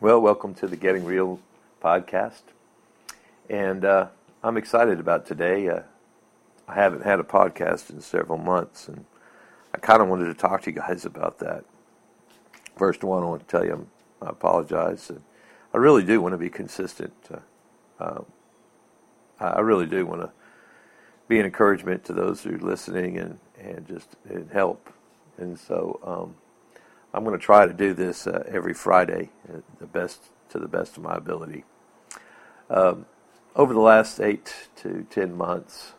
Well, welcome to the Getting Real podcast, and I'm excited about today. I haven't had a podcast in several months, and I kind of wanted to talk to you guys about that. First of all, I want to tell you I apologize. I really do want to be consistent. I really do want to be an encouragement to those who are listening and help. And so I'm going to try to do this every Friday, to the best of my ability. Over the last 8 to 10 months,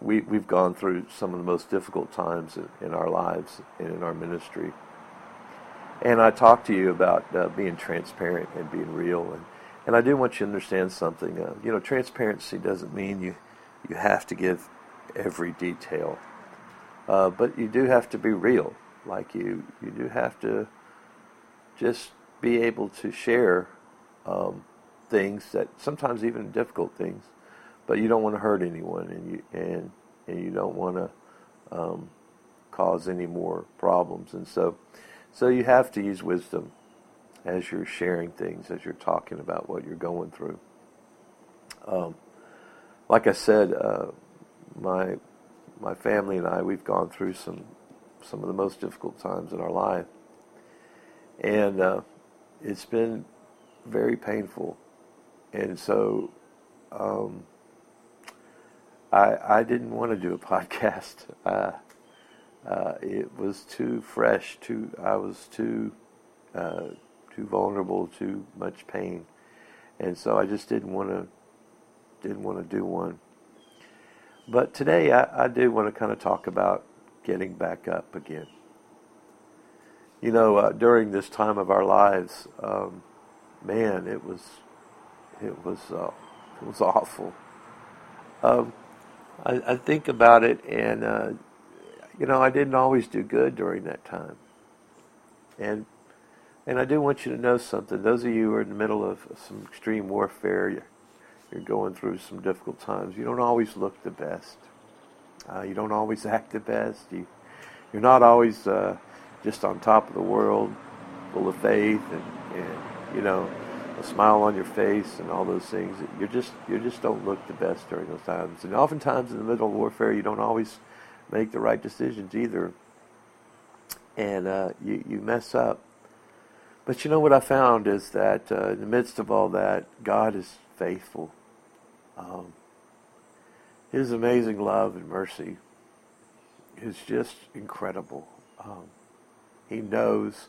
we've gone through some of the most difficult times in our lives and in our ministry. And I talked to you about being transparent and being real. And I do want you to understand something. Transparency doesn't mean you have to give every detail. But you do have to be real. Like you do have to just be able to share things that sometimes even difficult things, but you don't want to hurt anyone, and you don't want to cause any more problems. And so you have to use wisdom as you're sharing things, as you're talking about what you're going through. Like I said, my family and I, we've gone through some of the most difficult times in our life, and it's been very painful. And so I didn't want to do a podcast. It was too fresh. I was too vulnerable, too much pain, and so I just didn't want to do one. But today I do want to kind of talk about getting back up again. During this time of our lives, man, it was awful. I think about it, and I didn't always do good during that time. And I do want you to know something. Those of you who are in the middle of some extreme warfare, you're going through some difficult times. You don't always look the best. You don't always act the best. You're not always just on top of the world, full of faith, and a smile on your face and all those things. You just don't look the best during those times. And oftentimes in the middle of warfare, you don't always make the right decisions either, and you mess up. But what I found is that in the midst of all that, God is faithful. His amazing love and mercy is just incredible. He knows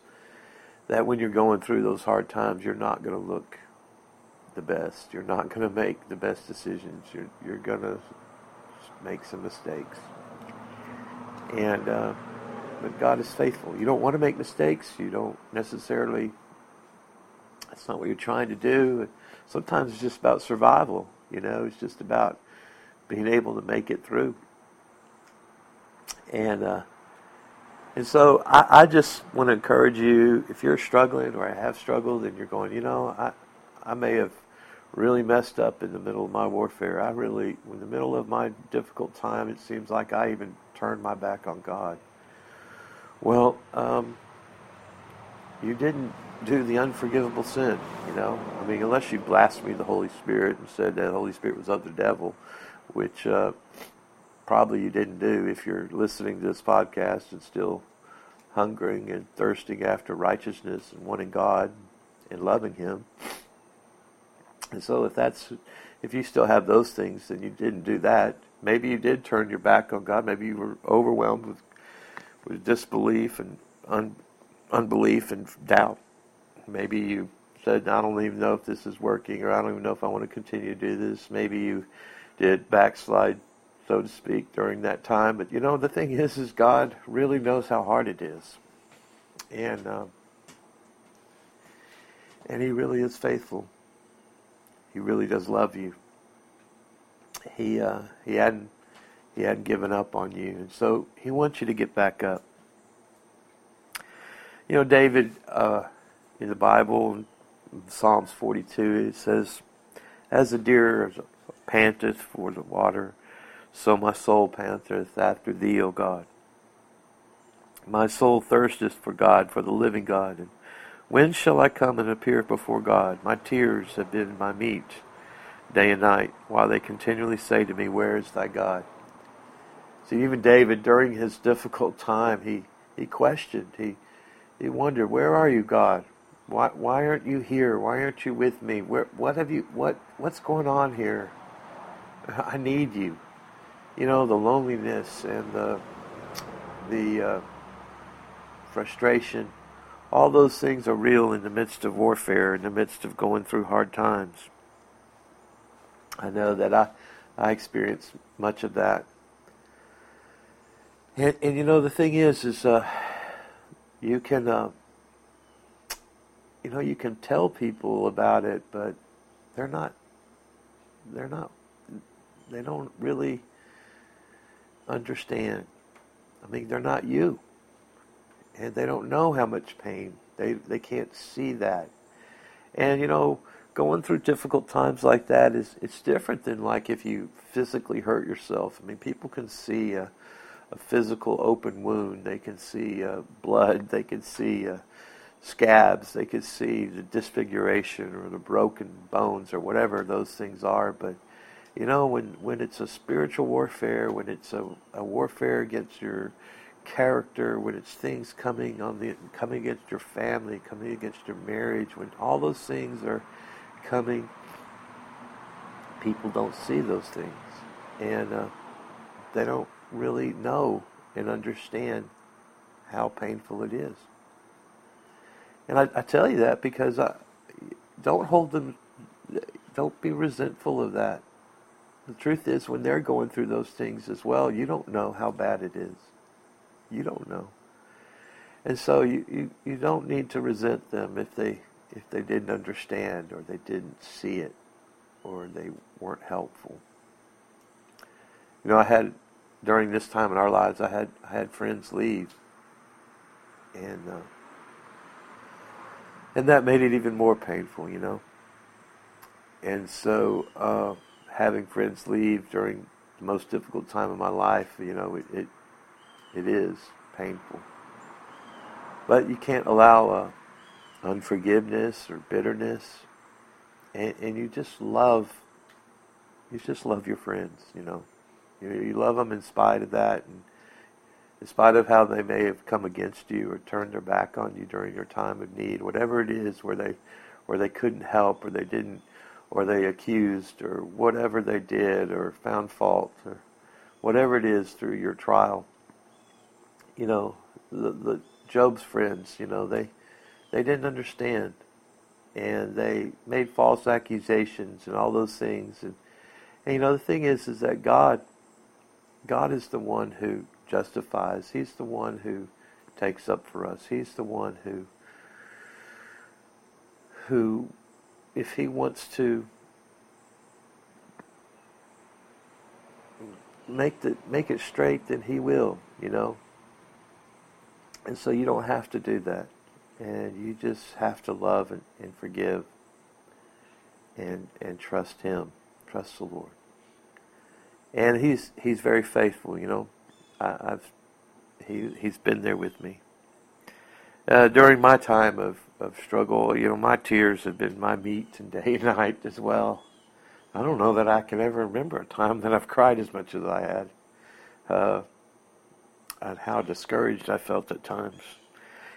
that when you're going through those hard times, you're not going to look the best. You're not going to make the best decisions. You're going to make some mistakes. And but God is faithful. You don't want to make mistakes. You don't necessarily. That's not what you're trying to do. Sometimes it's just about survival. It's just about being able to make it through. And so I just want to encourage you, if you're struggling or have struggled and you're going, I may have really messed up in the middle of my warfare. In the middle of my difficult time, it seems like I even turned my back on God. Well, you didn't do the unforgivable sin, unless you blasphemed the Holy Spirit and said that the Holy Spirit was of the devil, which probably you didn't do if you're listening to this podcast and still hungering and thirsting after righteousness and wanting God and loving Him. And so if you still have those things, then you didn't do that. Maybe you did turn your back on God. Maybe you were overwhelmed with disbelief and unbelief and doubt. Maybe you said, I don't even know if this is working, or I don't even know if I want to continue to do this. Maybe you did backslide, so to speak, during that time. But the thing is God really knows how hard it is. And He really is faithful. He really does love you. He hadn't given up on you. And so He wants you to get back up. David, in the Bible, in Psalms 42, it says, as the deer panteth for the water, so my soul panteth after thee, O God. My soul thirsteth for God, for the living God. And when shall I come and appear before God? My tears have been my meat day and night, while they continually say to me, where is thy God? See, even David, during his difficult time, he questioned. He wondered, where are you, God? Why aren't you here? Why aren't you with me? What's going on here? I need you. You know, the loneliness and the frustration, all those things are real in the midst of warfare, in the midst of going through hard times. I know that I experienced much of that. And you know, the thing is you can you can tell people about it, but they don't really understand. I mean, they're not you. And they don't know how much pain. They can't see that. And you know, going through difficult times like that it's different than like if you physically hurt yourself. I mean, people can see a physical open wound. They can see blood. They can see scabs. They can see the disfiguration or the broken bones or whatever those things are. But you know, when it's a spiritual warfare, when it's a warfare against your character, when it's things coming against your family, coming against your marriage, when all those things are coming, people don't see those things, and they don't really know and understand how painful it is. And I tell you that because don't be resentful of that. The truth is, when they're going through those things as well, you don't know how bad it is. You don't know. And so you don't need to resent them if they didn't understand, or they didn't see it, or they weren't helpful. You know, I had, during this time in our lives, I had friends leave. And that made it even more painful, you know. And so having friends leave during the most difficult time of my life, you know, it is painful. But you can't allow unforgiveness or bitterness, and you just love your friends, you know. You love them in spite of that, and in spite of how they may have come against you or turned their back on you during your time of need, whatever it is, where they couldn't help, or they didn't, or they accused, or whatever they did, or found fault, or whatever it is through your trial. You know, the Job's friends, you know, they didn't understand, and they made false accusations and all those things. And you know, the thing is that God is the one who justifies. He's the one who takes up for us. He's the one who if he wants to make it straight, then he will, you know. And so you don't have to do that. And you just have to love and forgive and trust him. Trust the Lord. And he's very faithful, you know. He's been there with me. During my time of struggle, you know, my tears have been my meat and day and night as well. I don't know that I can ever remember a time that I've cried as much as I had. And how discouraged I felt at times.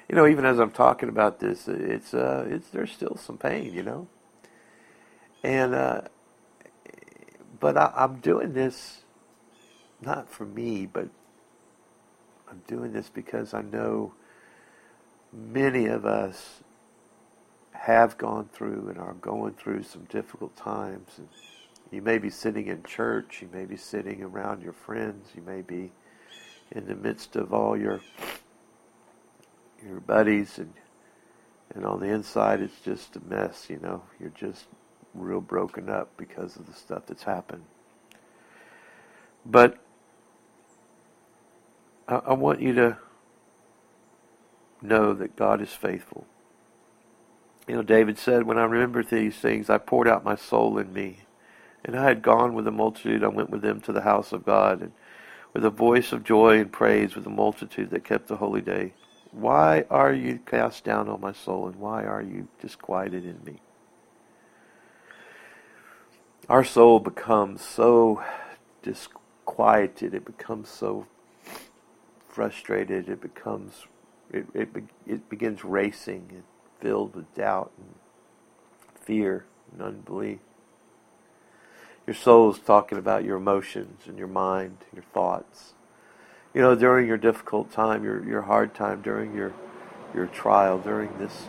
You know, even as I'm talking about this, it's there's still some pain, you know. And but I'm doing this not for me, but I'm doing this because I know many of us have gone through and are going through some difficult times. And you may be sitting in church, you may be sitting around your friends, you may be in the midst of all your buddies, and on the inside it's just a mess, you know. You're just real broken up because of the stuff that's happened. But I want you to know that God is faithful. You know, David said, when I remembered these things, I poured out my soul in me. And I had gone with the multitude, I went with them to the house of God, and with a voice of joy and praise with the multitude that kept the holy day. Why are you cast down, O my soul, and why are you disquieted in me? Our soul becomes so disquieted, it becomes so frustrated, it begins racing and filled with doubt and fear and unbelief. Your soul is talking about your emotions and your mind, your thoughts. You know, during your difficult time, your hard time, during your trial, during this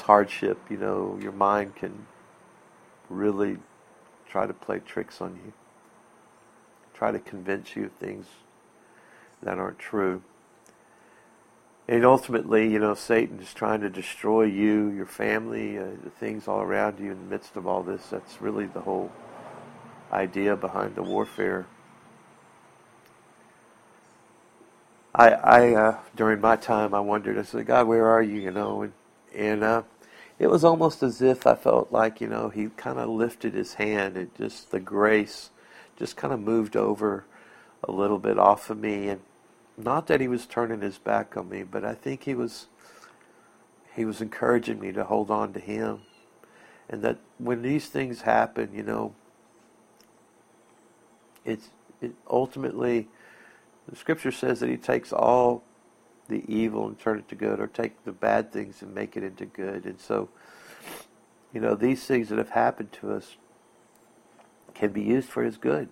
hardship, you know, your mind can really try to play tricks on you. Try to convince you of things that aren't true. And ultimately, you know, Satan is trying to destroy you, your family, the things all around you in the midst of all this. That's really the whole idea behind the warfare. I during my time, I wondered, I said, God, where are you, you know? And it was almost as if I felt like, you know, he kind of lifted his hand and just the grace just kind of moved over a little bit off of me. And not that he was turning his back on me, but I think he was encouraging me to hold on to him. And that when these things happen, you know, it ultimately, the scripture says that he takes all the evil and turn it to good, or take the bad things and make it into good. And so, you know, these things that have happened to us can be used for his good.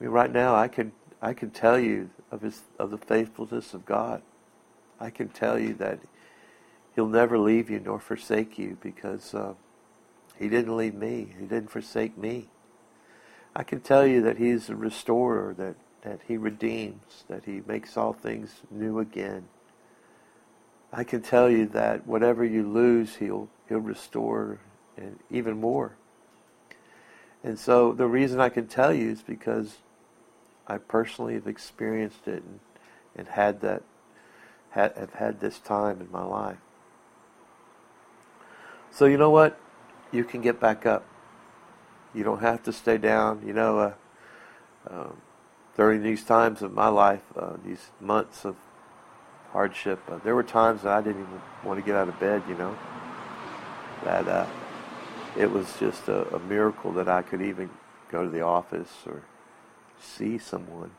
I mean, right now I can tell you of the faithfulness of God. I can tell you that he'll never leave you nor forsake you, because he didn't leave me. He didn't forsake me. I can tell you that he's a restorer, that he redeems, that he makes all things new again. I can tell you that whatever you lose, he'll restore, and even more. And so the reason I can tell you is because I personally have experienced it and have had this time in my life. So you know what? You can get back up. You don't have to stay down. You know, during these times of my life, these months of hardship, there were times that I didn't even want to get out of bed, you know. That it was just a miracle that I could even go to the office or see someone.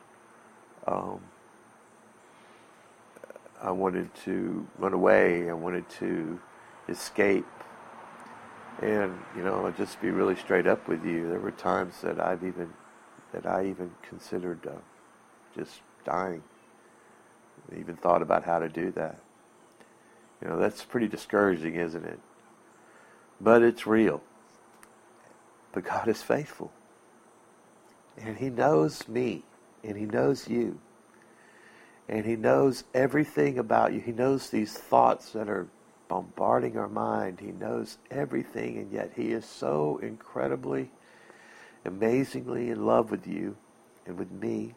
I wanted to run away. I wanted to escape. And, you know, I'll just be really straight up with you. There were times that I even considered just dying. I even thought about how to do that. You know, that's pretty discouraging, isn't it? But it's real. But God is faithful. And he knows me. And he knows you. And he knows everything about you. He knows these thoughts that are bombarding our mind. He knows everything, and yet he is so incredibly, amazingly in love with you and with me.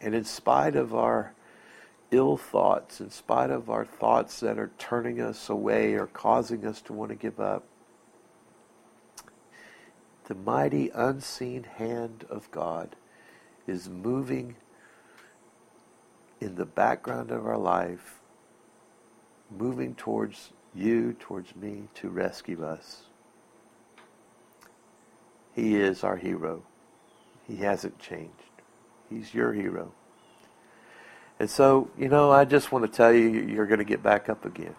And in spite of our ill thoughts, in spite of our thoughts that are turning us away or causing us to want to give up, the mighty unseen hand of God is moving in the background of our life, moving towards you, towards me, to rescue us. He is our hero. He hasn't changed. He's your hero. And so, you know, I just want to tell you, you're going to get back up again.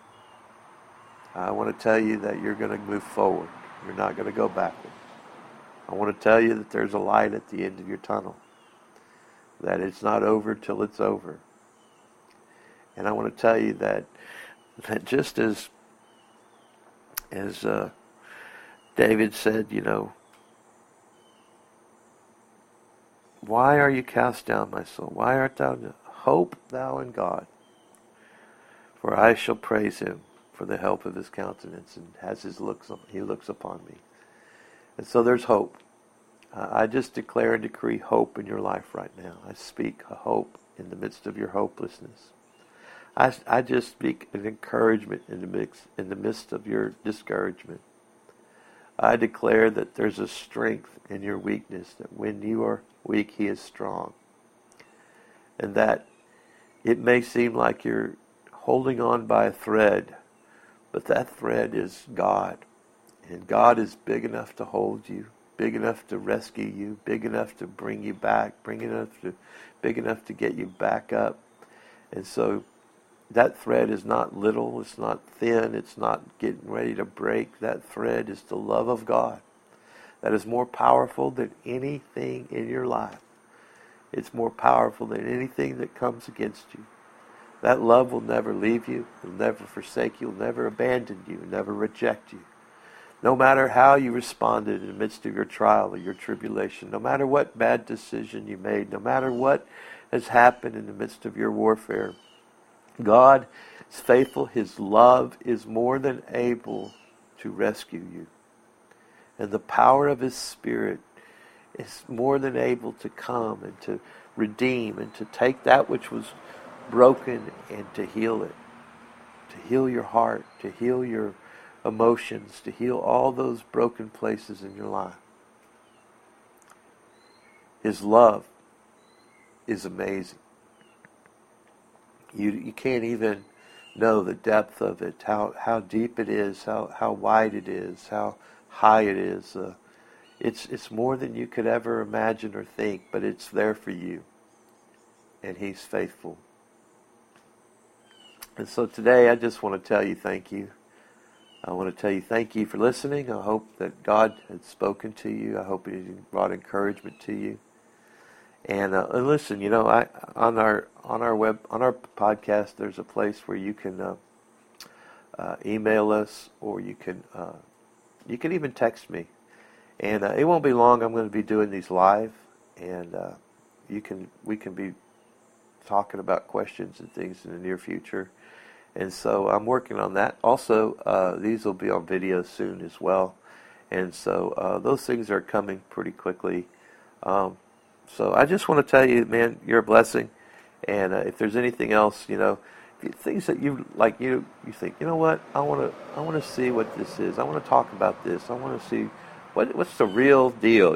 I want to tell you that you're going to move forward. You're not going to go backward. I want to tell you that there's a light at the end of your tunnel. That it's not over till it's over. And I want to tell you that just as David said, you know, why are you cast down, my soul? Why art thou? Hope thou in God, for I shall praise him for the help of his countenance, and as he looks upon me. And so there's hope. I just declare and decree hope in your life right now. I speak hope in the midst of your hopelessness. I just speak an encouragement in the midst of your discouragement. I declare that there's a strength in your weakness, that when you are weak, he is strong. And that it may seem like you're holding on by a thread, but that thread is God. And God is big enough to hold you, big enough to rescue you, big enough to bring you back, big enough to get you back up. And so that thread is not little, it's not thin, it's not getting ready to break. That thread is the love of God. That is more powerful than anything in your life. It's more powerful than anything that comes against you. That love will never leave you, will never forsake you, will never abandon you, will never reject you. No matter how you responded in the midst of your trial or your tribulation, no matter what bad decision you made, no matter what has happened in the midst of your warfare, God is faithful. His love is more than able to rescue you. And the power of His Spirit is more than able to come and to redeem and to take that which was broken and to heal it, to heal your heart, to heal your emotions, to heal all those broken places in your life. His love is amazing. You can't even know the depth of it, how deep it is, how wide it is, how high it is. It's more than you could ever imagine or think, but it's there for you. And He's faithful. And so today I just want to tell you thank you. I want to tell you thank you for listening. I hope that God had spoken to you. I hope He brought encouragement to you. And listen, on our podcast, there's a place where you can email us, or you can even text me. And it won't be long. I'm going to be doing these live, and we can be talking about questions and things in the near future. And so I'm working on that. Also, these will be on video soon as well. And so those things are coming pretty quickly. So I just want to tell you, man, you're a blessing. And if there's anything else, things that you like, you think, you know what? I want to see what this is. I want to talk about this. I want to see what's the real deal,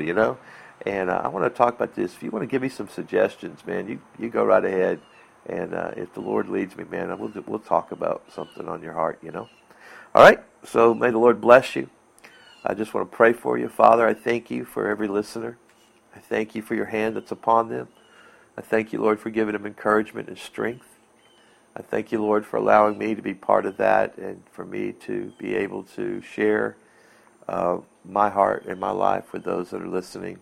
And I want to talk about this. If you want to give me some suggestions, man, you go right ahead. And if the Lord leads me, man, we'll talk about something on your heart, All right? So may the Lord bless you. I just want to pray for you. Father, I thank You for every listener. I thank You for Your hand that's upon them. I thank You, Lord, for giving them encouragement and strength. I thank You, Lord, for allowing me to be part of that and for me to be able to share my heart and my life with those that are listening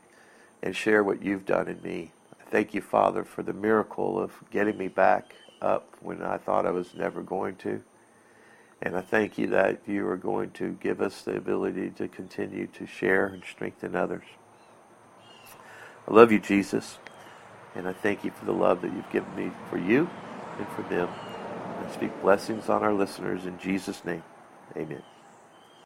and share what You've done in me. Thank You, Father, for the miracle of getting me back up when I thought I was never going to. And I thank You that You are going to give us the ability to continue to share and strengthen others. I love You, Jesus, and I thank You for the love that You've given me for you and for them. I speak blessings on our listeners in Jesus' name. Amen.